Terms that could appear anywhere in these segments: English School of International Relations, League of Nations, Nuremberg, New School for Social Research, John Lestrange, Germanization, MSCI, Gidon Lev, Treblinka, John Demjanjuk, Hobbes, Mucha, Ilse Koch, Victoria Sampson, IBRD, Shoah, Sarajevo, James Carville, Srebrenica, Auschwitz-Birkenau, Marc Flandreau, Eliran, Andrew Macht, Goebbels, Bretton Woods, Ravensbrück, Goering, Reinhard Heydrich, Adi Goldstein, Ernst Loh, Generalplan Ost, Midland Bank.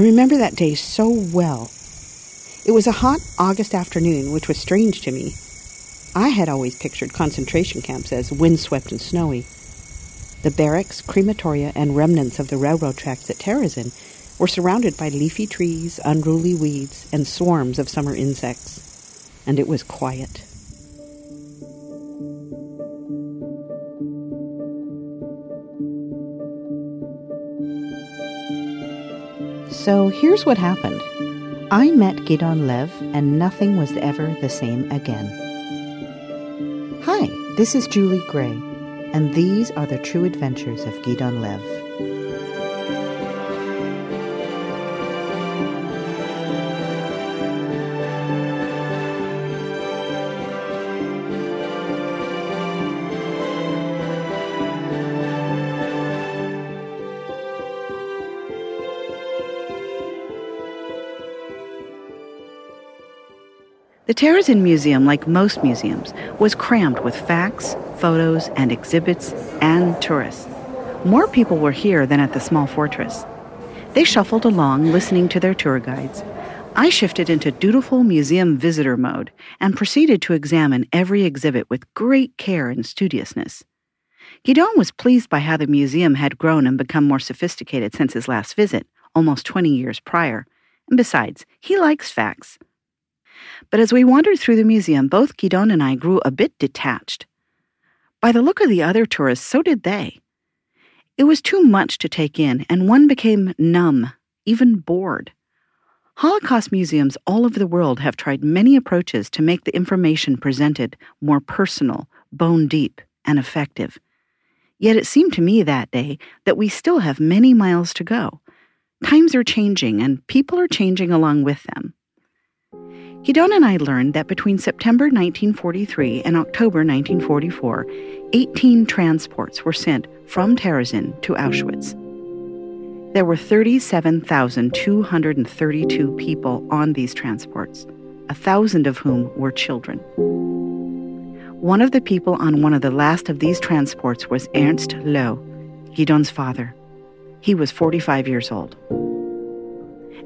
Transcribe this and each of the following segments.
I remember that day so well. It was a hot August afternoon, which was strange to me. I had always pictured concentration camps as windswept and snowy. The barracks, crematoria, and remnants of the railroad tracks at Terezín were surrounded by leafy trees, unruly weeds, and swarms of summer insects. And it was quiet. So here's what happened. I met Gidon Lev, and nothing was ever the same again. Hi, this is Julie Gray, and these are the true adventures of Gidon Lev. The Terezín Museum, like most museums, was crammed with facts, photos, and exhibits, and tourists. More people were here than at the small fortress. They shuffled along, listening to their tour guides. I shifted into dutiful museum visitor mode and proceeded to examine every exhibit with great care and studiousness. Gidon was pleased by how the museum had grown and become more sophisticated since his last visit, almost 20 years prior. And besides, he likes facts. But as we wandered through the museum, both Gidon and I grew a bit detached. By the look of the other tourists, so did they. It was too much to take in, and one became numb, even bored. Holocaust museums all over the world have tried many approaches to make the information presented more personal, bone-deep, and effective. Yet it seemed to me that day that we still have many miles to go. Times are changing, and people are changing along with them. Gidon and I learned that between September 1943 and October 1944, 18 transports were sent from Terezín to Auschwitz. There were 37,232 people on these transports, 1,000 of whom were children. One of the people on one of the last of these transports was Ernst Loh, Gidon's father. He was 45 years old.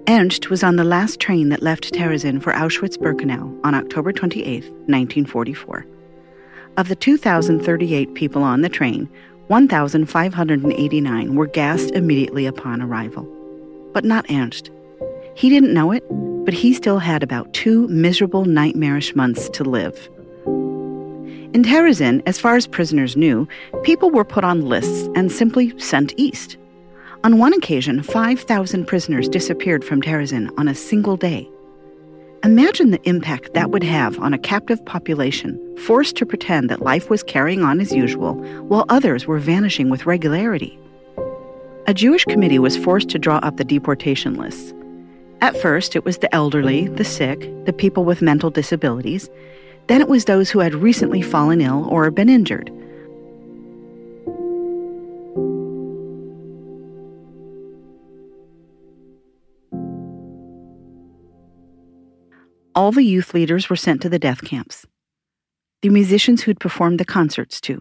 Ernst was on the last train that left Terezín for Auschwitz-Birkenau on October 28, 1944. Of the 2,038 people on the train, 1,589 were gassed immediately upon arrival. But not Ernst. He didn't know it, but he still had about 2 miserable, nightmarish months to live. In Terezín, as far as prisoners knew, people were put on lists and simply sent east. On one occasion, 5,000 prisoners disappeared from Terezín on a single day. Imagine the impact that would have on a captive population forced to pretend that life was carrying on as usual while others were vanishing with regularity. A Jewish committee was forced to draw up the deportation lists. At first, it was the elderly, the sick, the people with mental disabilities. Then it was those who had recently fallen ill or been injured. All the youth leaders were sent to the death camps, the musicians who'd performed the concerts to,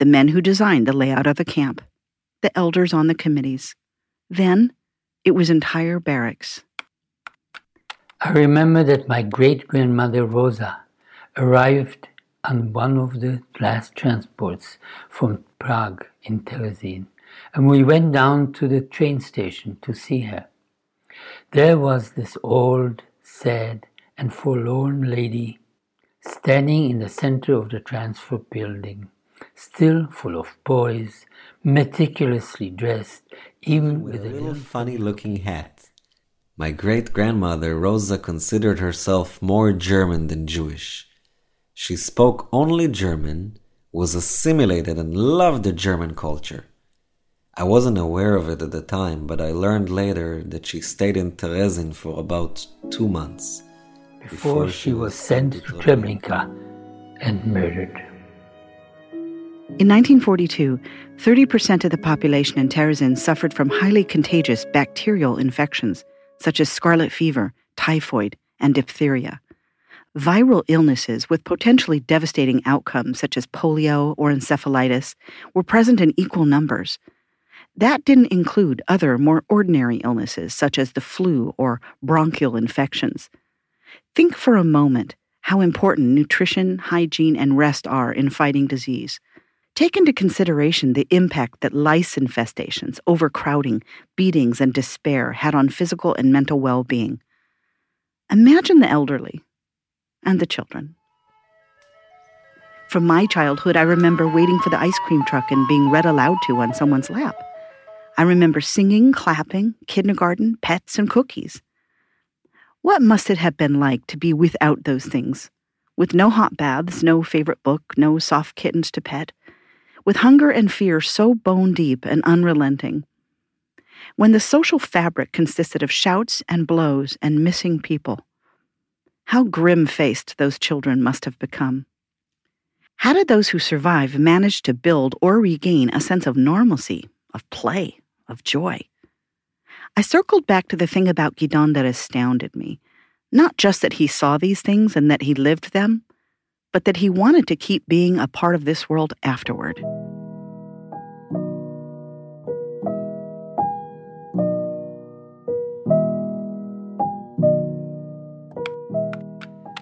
the men who designed the layout of the camp, the elders on the committees. Then, it was entire barracks. I remember that my great-grandmother Rosa arrived on one of the last transports from Prague in Terezín, and we went down to the train station to see her. There was this old, sad, and forlorn lady standing in the center of the transfer building, still full of poise, meticulously dressed, even with a little funny-looking hat. My great-grandmother Rosa considered herself more German than Jewish. She spoke only German, was assimilated, and loved the German culture. I wasn't aware of it at the time, but I learned later that she stayed in Terezín for about 2 months before she was sent to Treblinka and murdered. In 1942, 30% of the population in Terezín suffered from highly contagious bacterial infections, such as scarlet fever, typhoid, and diphtheria. Viral illnesses with potentially devastating outcomes, such as polio or encephalitis, were present in equal numbers. That didn't include other, more ordinary illnesses, such as the flu or bronchial infections. Think for a moment how important nutrition, hygiene, and rest are in fighting disease. Take into consideration the impact that lice infestations, overcrowding, beatings, and despair had on physical and mental well-being. Imagine the elderly and the children. From my childhood, I remember waiting for the ice cream truck and being read aloud to on someone's lap. I remember singing, clapping, kindergarten, pets, and cookies. What must it have been like to be without those things? With no hot baths, no favorite book, no soft kittens to pet. With hunger and fear so bone deep and unrelenting. When the social fabric consisted of shouts and blows and missing people. How grim-faced those children must have become. How did those who survived manage to build or regain a sense of normalcy, of play, of joy? I circled back to the thing about Gidon that astounded me. Not just that he saw these things and that he lived them, but that he wanted to keep being a part of this world afterward.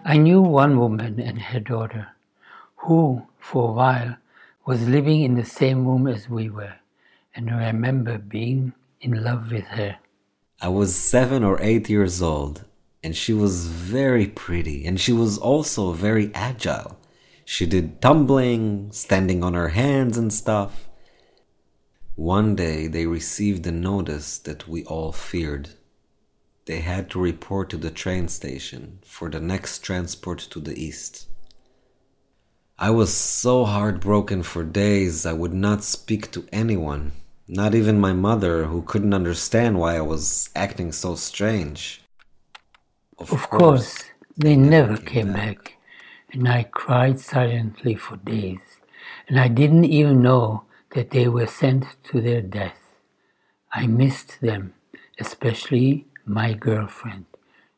I knew one woman and her daughter, who, for a while, was living in the same room as we were, and I remember being in love with her. I was 7 or 8 years old, and she was very pretty, and she was also very agile. She did tumbling, standing on her hands and stuff. One day, they received a notice that we all feared. They had to report to the train station for the next transport to the east. I was so heartbroken for days, I would not speak to anyone, not even my mother, who couldn't understand why I was acting so strange. Of course, they never came back, and I cried silently for days, and I didn't even know that they were sent to their death. I missed them, especially my girlfriend.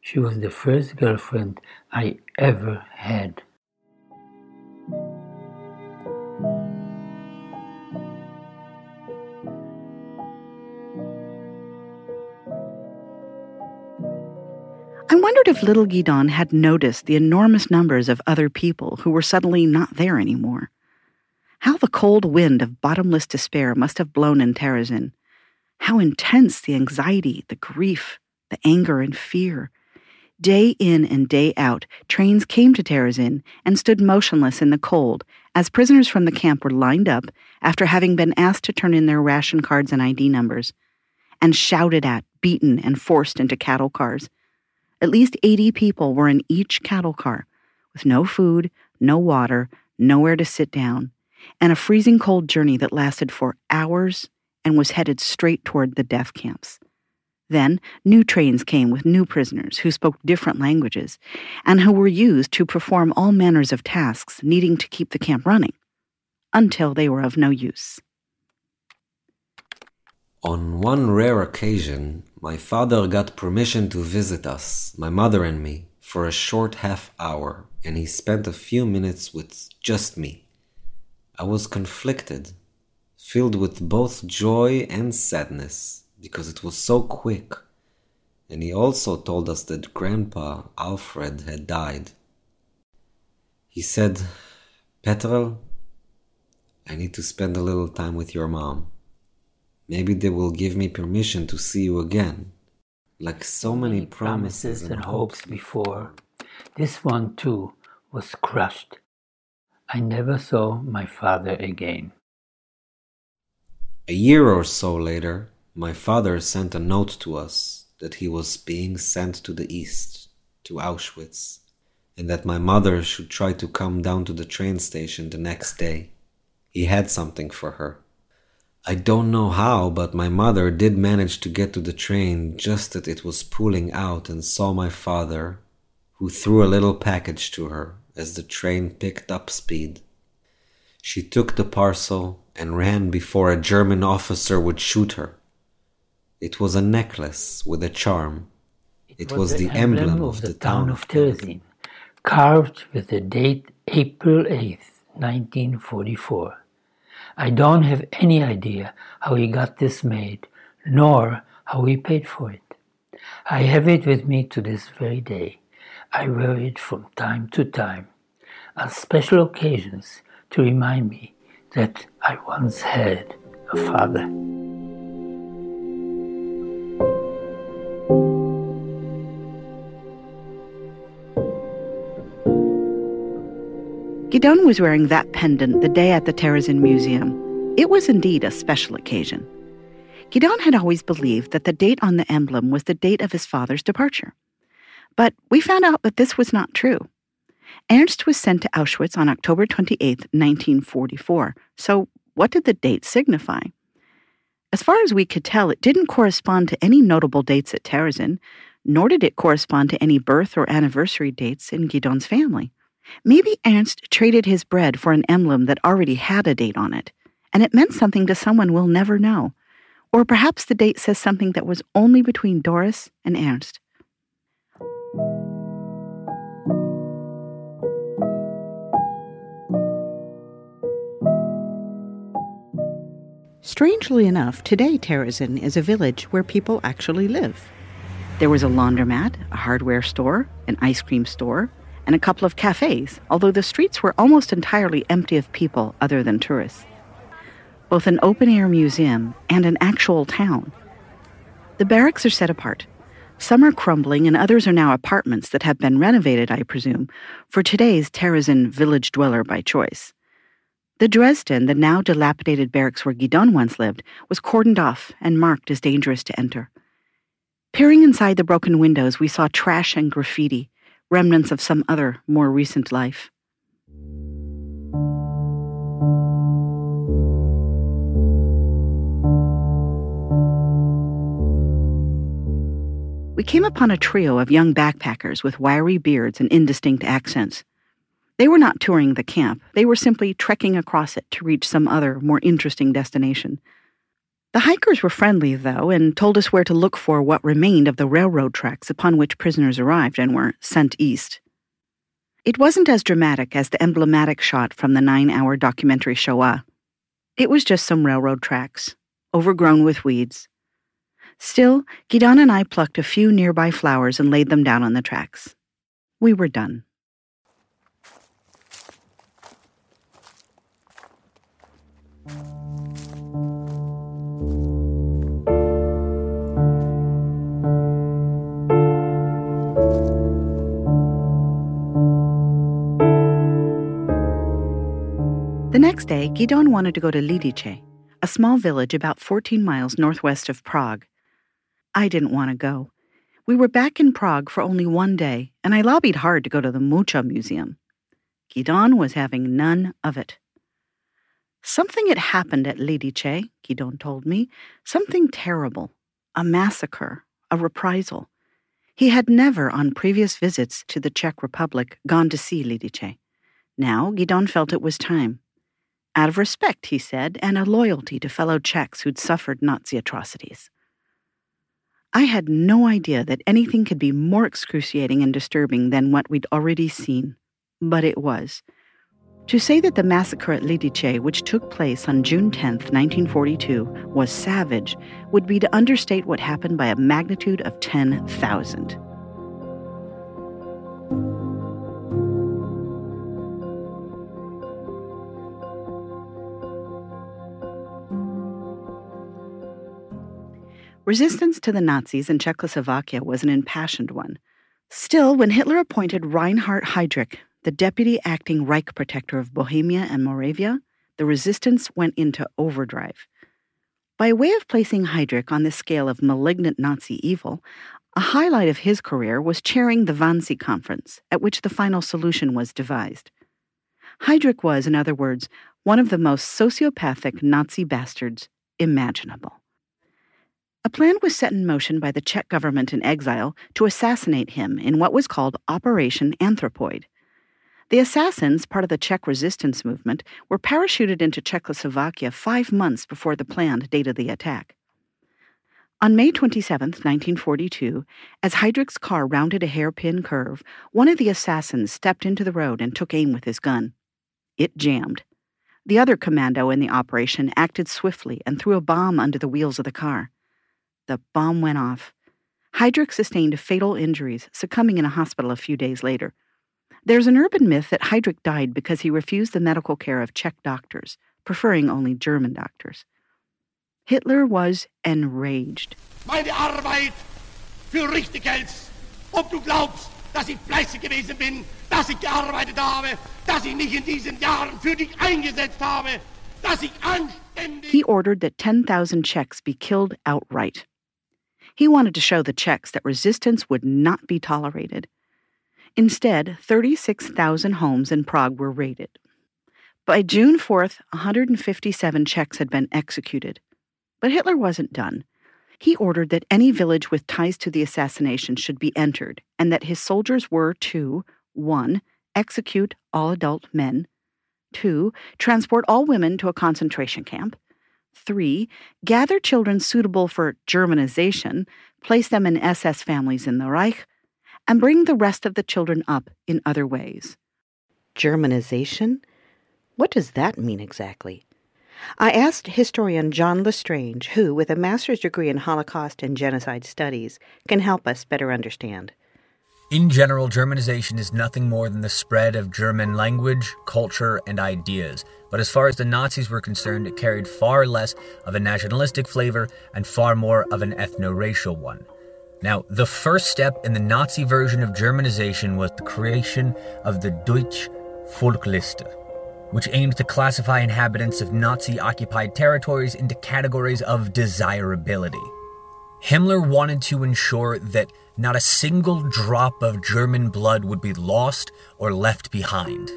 She was the first girlfriend I ever had. I wondered if little Gidon had noticed the enormous numbers of other people who were suddenly not there anymore. How the cold wind of bottomless despair must have blown in Terezín. How intense the anxiety, the grief, the anger and fear. Day in and day out, trains came to Terezín and stood motionless in the cold as prisoners from the camp were lined up after having been asked to turn in their ration cards and ID numbers, and shouted at, beaten, and forced into cattle cars. At least 80 people were in each cattle car, with no food, no water, nowhere to sit down, and a freezing cold journey that lasted for hours and was headed straight toward the death camps. Then, new trains came with new prisoners who spoke different languages and who were used to perform all manners of tasks needing to keep the camp running, until they were of no use. On one rare occasion, my father got permission to visit us, my mother and me, for a short half hour, and he spent a few minutes with just me. I was conflicted, filled with both joy and sadness, because it was so quick, and he also told us that Grandpa Alfred had died. He said, "Petrel, I need to spend a little time with your mom. Maybe they will give me permission to see you again." Like so many promises and hopes before, this one too was crushed. I never saw my father again. A year or so later, my father sent a note to us that he was being sent to the east, to Auschwitz, and that my mother should try to come down to the train station the next day. He had something for her. I don't know how, but my mother did manage to get to the train just as it was pulling out and saw my father, who threw a little package to her as the train picked up speed. She took the parcel and ran before a German officer would shoot her. It was a necklace with a charm. It was the emblem of the town of Terezín, carved with the date April 8th, 1944. I don't have any idea how he got this made, nor how he paid for it. I have it with me to this very day. I wear it from time to time, on special occasions, to remind me that I once had a father. Gidon was wearing that pendant the day at the Terezín Museum. It was indeed a special occasion. Gidon had always believed that the date on the emblem was the date of his father's departure. But we found out that this was not true. Ernst was sent to Auschwitz on October 28, 1944, so what did the date signify? As far as we could tell, it didn't correspond to any notable dates at Terezín, nor did it correspond to any birth or anniversary dates in Gidon's family. Maybe Ernst traded his bread for an emblem that already had a date on it, and it meant something to someone we'll never know. Or perhaps the date says something that was only between Doris and Ernst. Strangely enough, today Terezín is a village where people actually live. There was a laundromat, a hardware store, an ice cream store, and a couple of cafes, although the streets were almost entirely empty of people other than tourists. Both an open-air museum and an actual town. The barracks are set apart. Some are crumbling and others are now apartments that have been renovated, I presume, for today's Terezín village dweller by choice. The Dresden, the now dilapidated barracks where Gidon once lived, was cordoned off and marked as dangerous to enter. Peering inside the broken windows, we saw trash and graffiti, remnants of some other, more recent life. We came upon a trio of young backpackers with wiry beards and indistinct accents. They were not touring the camp. They were simply trekking across it to reach some other, more interesting destination. The hikers were friendly, though, and told us where to look for what remained of the railroad tracks upon which prisoners arrived and were sent east. It wasn't as dramatic as the emblematic shot from the 9-hour documentary Shoah. It was just some railroad tracks, overgrown with weeds. Still, Gidon and I plucked a few nearby flowers and laid them down on the tracks. We were done. The next day, Gidon wanted to go to Lidice, a small village about 14 miles northwest of Prague. I didn't want to go. We were back in Prague for only one day, and I lobbied hard to go to the Mucha Museum. Gidon was having none of it. Something had happened at Lidice, Gidon told me, something terrible, a massacre, a reprisal. He had never, on previous visits to the Czech Republic, gone to see Lidice. Now Gidon felt it was time. Out of respect, he said, and a loyalty to fellow Czechs who'd suffered Nazi atrocities. I had no idea that anything could be more excruciating and disturbing than what we'd already seen, but it was. To say that the massacre at Lidice, which took place on June 10, 1942, was savage would be to understate what happened by a magnitude of 10,000. Resistance to the Nazis in Czechoslovakia was an impassioned one. Still, when Hitler appointed Reinhard Heydrich, the deputy acting Reich protector of Bohemia and Moravia, the resistance went into overdrive. By way of placing Heydrich on the scale of malignant Nazi evil, a highlight of his career was chairing the Wannsee Conference, at which the final solution was devised. Heydrich was, in other words, one of the most sociopathic Nazi bastards imaginable. A plan was set in motion by the Czech government in exile to assassinate him in what was called Operation Anthropoid. The assassins, part of the Czech resistance movement, were parachuted into Czechoslovakia 5 months before the planned date of the attack. On May 27, 1942, as Heydrich's car rounded a hairpin curve, one of the assassins stepped into the road and took aim with his gun. It jammed. The other commando in the operation acted swiftly and threw a bomb under the wheels of the car. The bomb went off. Heydrich sustained fatal injuries, succumbing in a hospital a few days later. There's an urban myth that Heydrich died because he refused the medical care of Czech doctors, preferring only German doctors. Hitler was enraged. Meine Arbeit für richtig hältst. Ob du glaubst, dass ich fleißig gewesen bin, dass ich gearbeitet habe, dass ich mich in diesen Jahren für dich eingesetzt habe, dass ich anständig... He ordered that 10,000 Czechs be killed outright. He wanted to show the Czechs that resistance would not be tolerated. Instead, 36,000 homes in Prague were raided. By June 4th, 157 Czechs had been executed. But Hitler wasn't done. He ordered that any village with ties to the assassination should be entered, and that his soldiers were to, 1. Execute all adult men, 2. Transport all women to a concentration camp, 3. Gather children suitable for Germanization, place them in SS families in the Reich, and bring the rest of the children up in other ways. Germanization? What does that mean exactly? I asked historian John Lestrange, who, with a master's degree in Holocaust and genocide studies, can help us better understand. In general, Germanization is nothing more than the spread of German language, culture, and ideas. But as far as the Nazis were concerned, it carried far less of a nationalistic flavor and far more of an ethno-racial one. Now, the first step in the Nazi version of Germanization was the creation of the Deutsche Volksliste, which aimed to classify inhabitants of Nazi-occupied territories into categories of desirability. Himmler wanted to ensure that not a single drop of German blood would be lost or left behind.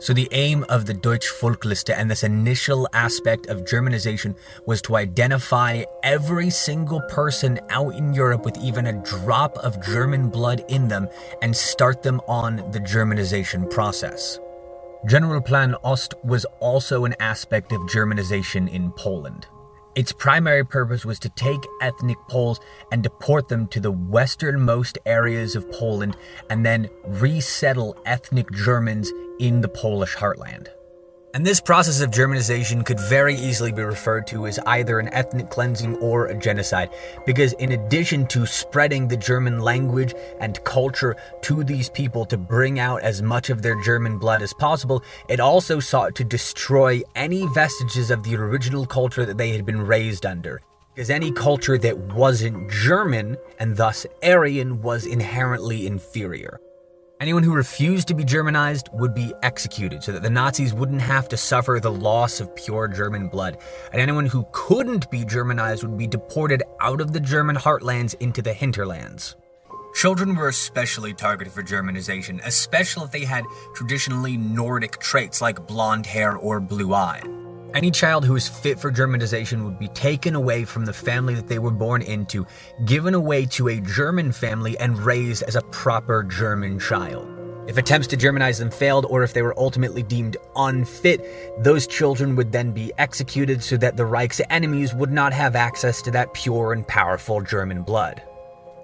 So the aim of the Deutsche Volksliste and this initial aspect of Germanization was to identify every single person out in Europe with even a drop of German blood in them and start them on the Germanization process. Generalplan Ost was also an aspect of Germanization in Poland. Its primary purpose was to take ethnic Poles and deport them to the westernmost areas of Poland and then resettle ethnic Germans in the Polish heartland. And this process of Germanization could very easily be referred to as either an ethnic cleansing or a genocide, because in addition to spreading the German language and culture to these people to bring out as much of their German blood as possible, it also sought to destroy any vestiges of the original culture that they had been raised under, because any culture that wasn't German, and thus Aryan, was inherently inferior. Anyone who refused to be Germanized would be executed so that the Nazis wouldn't have to suffer the loss of pure German blood. And anyone who couldn't be Germanized would be deported out of the German heartlands into the hinterlands. Children were especially targeted for Germanization, especially if they had traditionally Nordic traits like blonde hair or blue eye. Any child who was fit for Germanization would be taken away from the family that they were born into, given away to a German family, and raised as a proper German child. If attempts to Germanize them failed, or if they were ultimately deemed unfit, those children would then be executed so that the Reich's enemies would not have access to that pure and powerful German blood.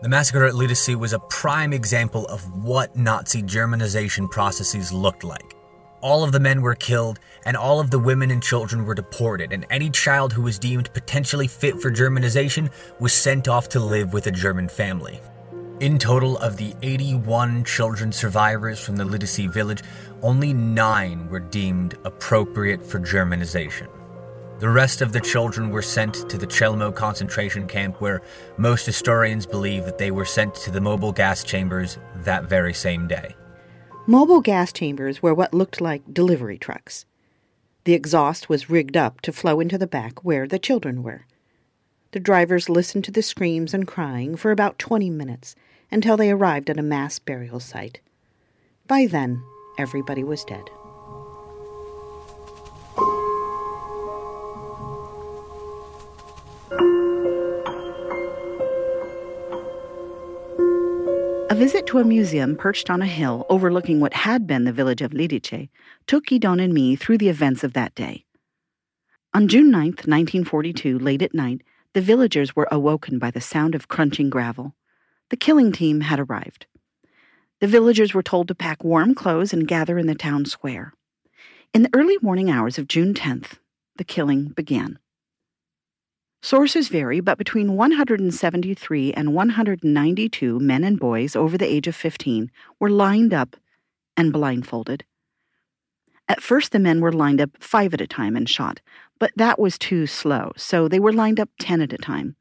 The massacre at Lidice was a prime example of what Nazi Germanization processes looked like. All of the men were killed, and all of the women and children were deported, and any child who was deemed potentially fit for Germanization was sent off to live with a German family. In total, of the 81 children survivors from the Lidice village, only 9 were deemed appropriate for Germanization. The rest of the children were sent to the Chełmno concentration camp, where most historians believe that they were sent to the mobile gas chambers that very same day. Mobile gas chambers were what looked like delivery trucks. The exhaust was rigged up to flow into the back where the children were. The drivers listened to the screams and crying for about 20 minutes until they arrived at a mass burial site. By then, everybody was dead. A visit to a museum perched on a hill overlooking what had been the village of Lidice took Gidon and me through the events of that day. On June 9, 1942, late at night, the villagers were awoken by the sound of crunching gravel. The killing team had arrived. The villagers were told to pack warm clothes and gather in the town square. In the early morning hours of June 10th, the killing began. Sources vary, but between 173 and 192 men and boys over the age of 15 were lined up and blindfolded. At first, the men were lined up 5 at a time and shot, but that was too slow, so they were lined up 10 at a time.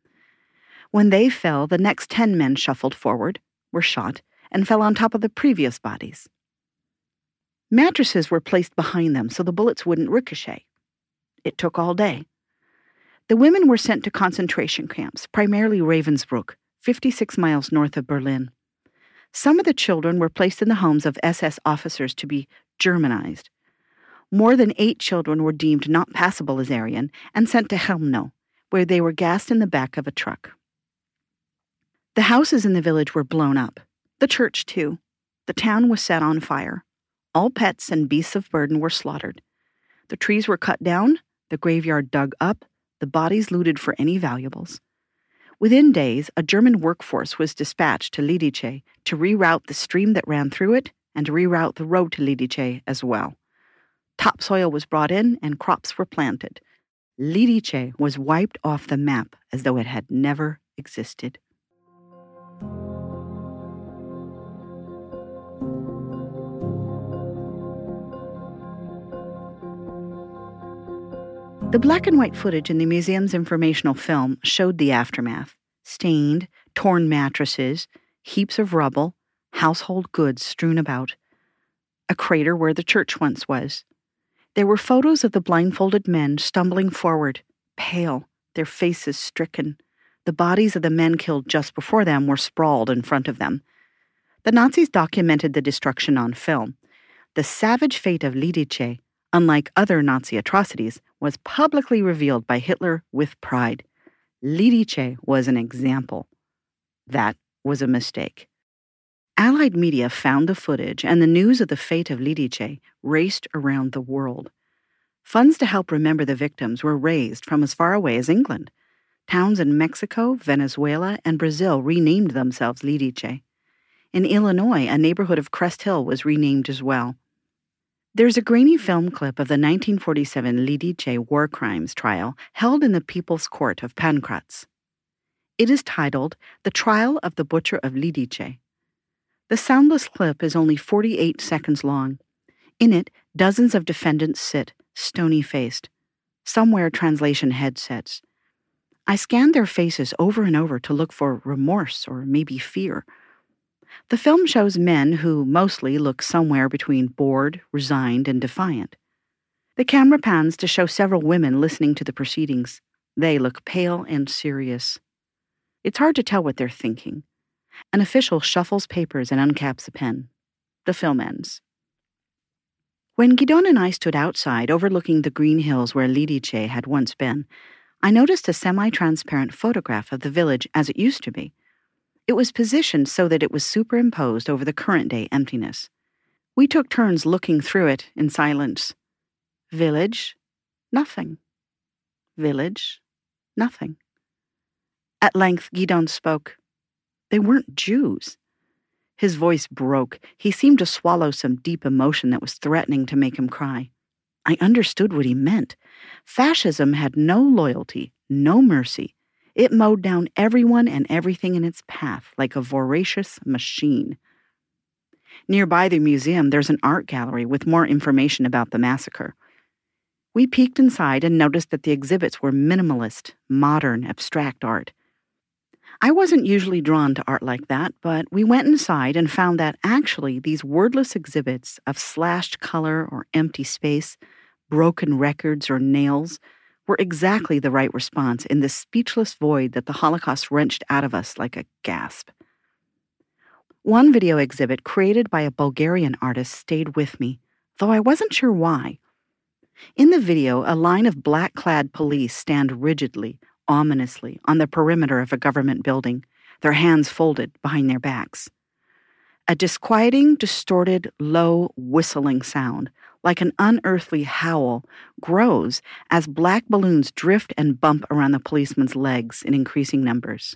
When they fell, the next 10 men shuffled forward, were shot, and fell on top of the previous bodies. Mattresses were placed behind them so the bullets wouldn't ricochet. It took all day. The women were sent to concentration camps, primarily Ravensbrück, 56 miles north of Berlin. Some of the children were placed in the homes of SS officers to be Germanized. More than 8 children were deemed not passable as Aryan and sent to Chełmno, where they were gassed in the back of a truck. The houses in the village were blown up. The church, too. The town was set on fire. All pets and beasts of burden were slaughtered. The trees were cut down, the graveyard dug up, the bodies looted for any valuables. Within days, a German workforce was dispatched to Lidice to reroute the stream that ran through it and to reroute the road to Lidice as well. Topsoil was brought in and crops were planted. Lidice was wiped off the map as though it had never existed. The black and white footage in the museum's informational film showed the aftermath: stained, torn mattresses, heaps of rubble, household goods strewn about, a crater where the church once was. There were photos of the blindfolded men stumbling forward, pale, their faces stricken. The bodies of the men killed just before them were sprawled in front of them. The Nazis documented the destruction on film. The savage fate of Lidice, unlike other Nazi atrocities, was publicly revealed by Hitler with pride. Lidice was an example. That was a mistake. Allied media found the footage, and the news of the fate of Lidice raced around the world. Funds to help remember the victims were raised from as far away as England. Towns in Mexico, Venezuela, and Brazil renamed themselves Lidice. In Illinois, a neighborhood of Crest Hill was renamed as well. There's a grainy film clip of the 1947 Lidice war crimes trial held in the People's Court of Pankrác. It is titled The Trial of the Butcher of Lidice. The soundless clip is only 48 seconds long. In it, dozens of defendants sit, stony-faced. Some wear translation headsets. I scanned their faces over and over to look for remorse or maybe fear. The film shows men who mostly look somewhere between bored, resigned, and defiant. The camera pans to show several women listening to the proceedings. They look pale and serious. It's hard to tell what they're thinking. An official shuffles papers and uncaps a pen. The film ends. When Gidon and I stood outside overlooking the green hills where Lidice had once been, I noticed a semi-transparent photograph of the village as it used to be. It was positioned so that it was superimposed over the current-day emptiness. We took turns looking through it in silence. Village, nothing. Village, nothing. At length, Gidon spoke. They weren't Jews. His voice broke. He seemed to swallow some deep emotion that was threatening to make him cry. I understood what he meant. Fascism had no loyalty, no mercy. It mowed down everyone and everything in its path like a voracious machine. Nearby the museum, there's an art gallery with more information about the massacre. We peeked inside and noticed that the exhibits were minimalist, modern, abstract art. I wasn't usually drawn to art like that, but we went inside and found that actually these wordless exhibits of slashed color or empty space, broken records or nails, were exactly the right response in the speechless void that the Holocaust wrenched out of us like a gasp. One video exhibit created by a Bulgarian artist stayed with me, though I wasn't sure why. In the video, a line of black-clad police stand rigidly, ominously, on the perimeter of a government building, their hands folded behind their backs. A disquieting, distorted, low, whistling sound, like an unearthly howl, grows as black balloons drift and bump around the policeman's legs in increasing numbers.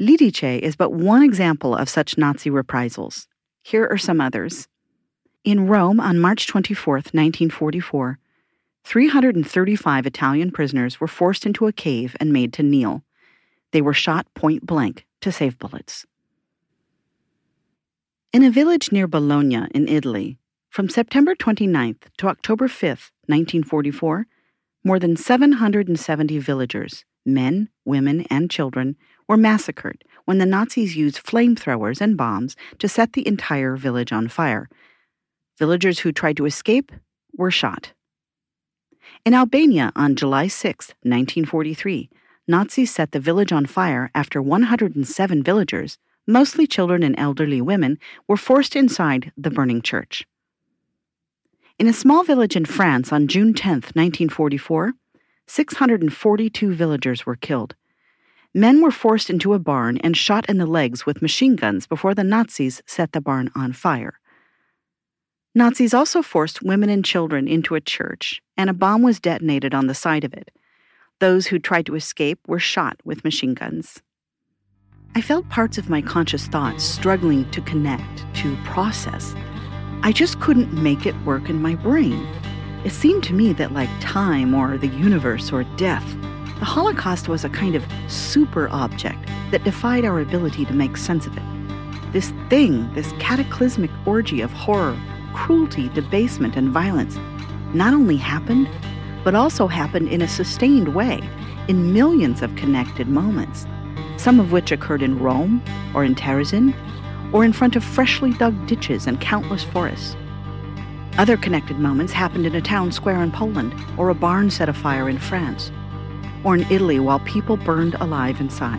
Lidice is but one example of such Nazi reprisals. Here are some others. In Rome on March 24, 1944, 335 Italian prisoners were forced into a cave and made to kneel. They were shot point blank to save bullets. In a village near Bologna in Italy, from September 29 to October 5, 1944, more than 770 villagers, men, women, and children, were massacred when the Nazis used flamethrowers and bombs to set the entire village on fire. Villagers who tried to escape were shot. In Albania on July 6, 1943, Nazis set the village on fire after 107 villagers, mostly children and elderly women, were forced inside the burning church. In a small village in France on June 10, 1944, 642 villagers were killed. Men were forced into a barn and shot in the legs with machine guns before the Nazis set the barn on fire. Nazis also forced women and children into a church, and a bomb was detonated on the side of it. Those who tried to escape were shot with machine guns. I felt parts of my conscious thoughts struggling to connect, to process. I just couldn't make it work in my brain. It seemed to me that like time or the universe or death, the Holocaust was a kind of super object that defied our ability to make sense of it. This thing, this cataclysmic orgy of horror, cruelty, debasement, and violence, not only happened, but also happened in a sustained way, in millions of connected moments, some of which occurred in Rome or in Terezín, or in front of freshly dug ditches and countless forests. Other connected moments happened in a town square in Poland, or a barn set afire in France, or in Italy while people burned alive inside.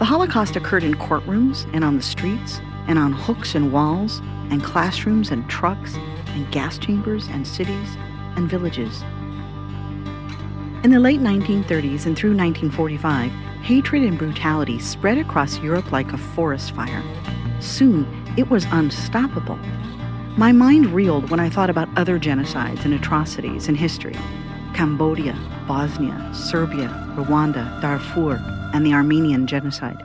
The Holocaust occurred in courtrooms and on the streets and on hooks and walls and classrooms and trucks and gas chambers and cities and villages. In the late 1930s and through 1945, hatred and brutality spread across Europe like a forest fire. Soon, it was unstoppable. My mind reeled when I thought about other genocides and atrocities in history. Cambodia, Bosnia, Serbia, Rwanda, Darfur, and the Armenian genocide.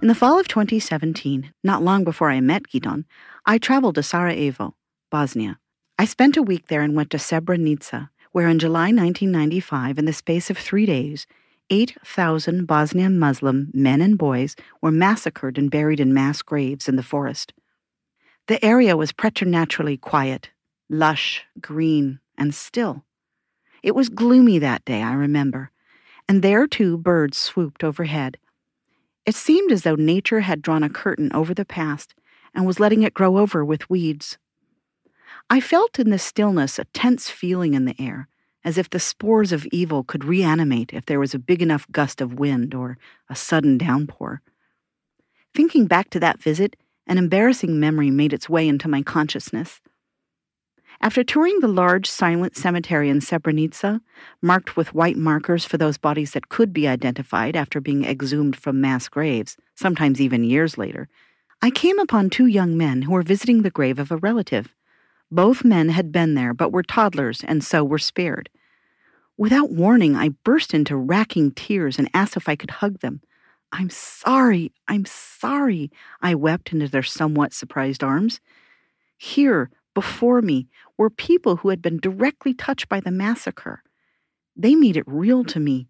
In the fall of 2017, not long before I met Gidon, I traveled to Sarajevo, Bosnia. I spent a week there and went to Srebrenica, where in July 1995, in the space of 3 days, 8,000 Bosnian Muslim men and boys were massacred and buried in mass graves in the forest. The area was preternaturally quiet, lush, green, and still. It was gloomy that day, I remember, and there too birds swooped overhead. It seemed as though nature had drawn a curtain over the past and was letting it grow over with weeds. I felt in the stillness a tense feeling in the air, as if the spores of evil could reanimate if there was a big enough gust of wind or a sudden downpour. Thinking back to that visit, an embarrassing memory made its way into my consciousness. After touring the large, silent cemetery in Srebrenica, marked with white markers for those bodies that could be identified after being exhumed from mass graves, sometimes even years later, I came upon two young men who were visiting the grave of a relative. Both men had been there, but were toddlers and so were spared. Without warning, I burst into racking tears and asked if I could hug them. I'm sorry," I wept into their somewhat surprised arms. Here, before me, were people who had been directly touched by the massacre. They made it real to me.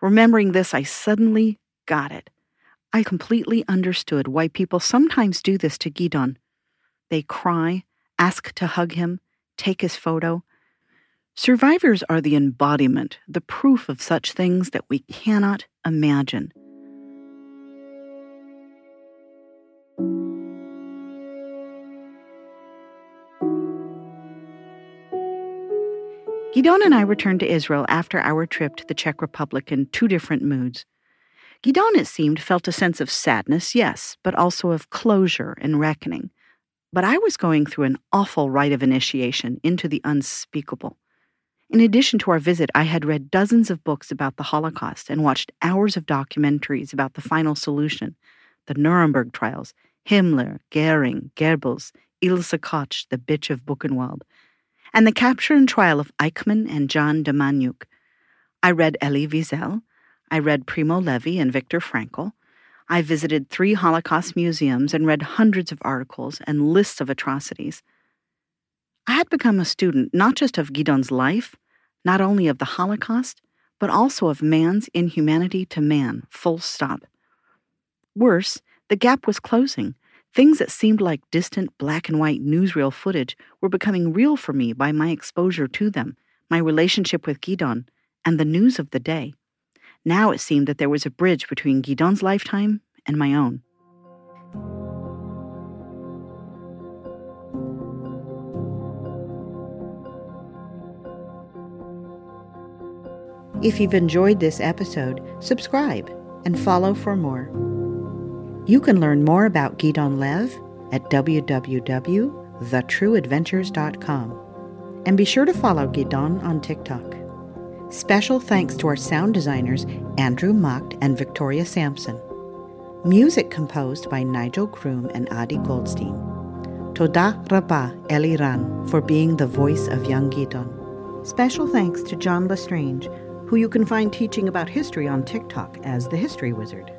Remembering this, I suddenly got it. I completely understood why people sometimes do this to Gidon. They cry, ask to hug him, take his photo. Survivors are the embodiment, the proof of such things that we cannot imagine. Gidon and I returned to Israel after our trip to the Czech Republic in two different moods. Gidon, it seemed, felt a sense of sadness, yes, but also of closure and reckoning. But I was going through an awful rite of initiation into the unspeakable. In addition to our visit, I had read dozens of books about the Holocaust and watched hours of documentaries about the final solution, the Nuremberg trials, Himmler, Goering, Goebbels, Ilse Koch, the bitch of Buchenwald, and the capture and trial of Eichmann and John Demjanjuk. I read Elie Wiesel, I read Primo Levi and Viktor Frankl. I visited 3 Holocaust museums and read hundreds of articles and lists of atrocities. I had become a student not just of Gidon's life, not only of the Holocaust, but also of man's inhumanity to man, full stop. Worse, the gap was closing. Things that seemed like distant black-and-white newsreel footage were becoming real for me by my exposure to them, my relationship with Gidon, and the news of the day. Now it seemed that there was a bridge between Gidon's lifetime and my own. If you've enjoyed this episode, subscribe and follow for more. You can learn more about Gidon Lev at www.thetrueadventures.com. And be sure to follow Gidon on TikTok. Special thanks to our sound designers, Andrew Macht and Victoria Sampson. Music composed by Nigel Croom and Adi Goldstein. Toda Rabba Eliran for being the voice of young Gidon. Special thanks to John Lestrange, who you can find teaching about history on TikTok as the History Wizard.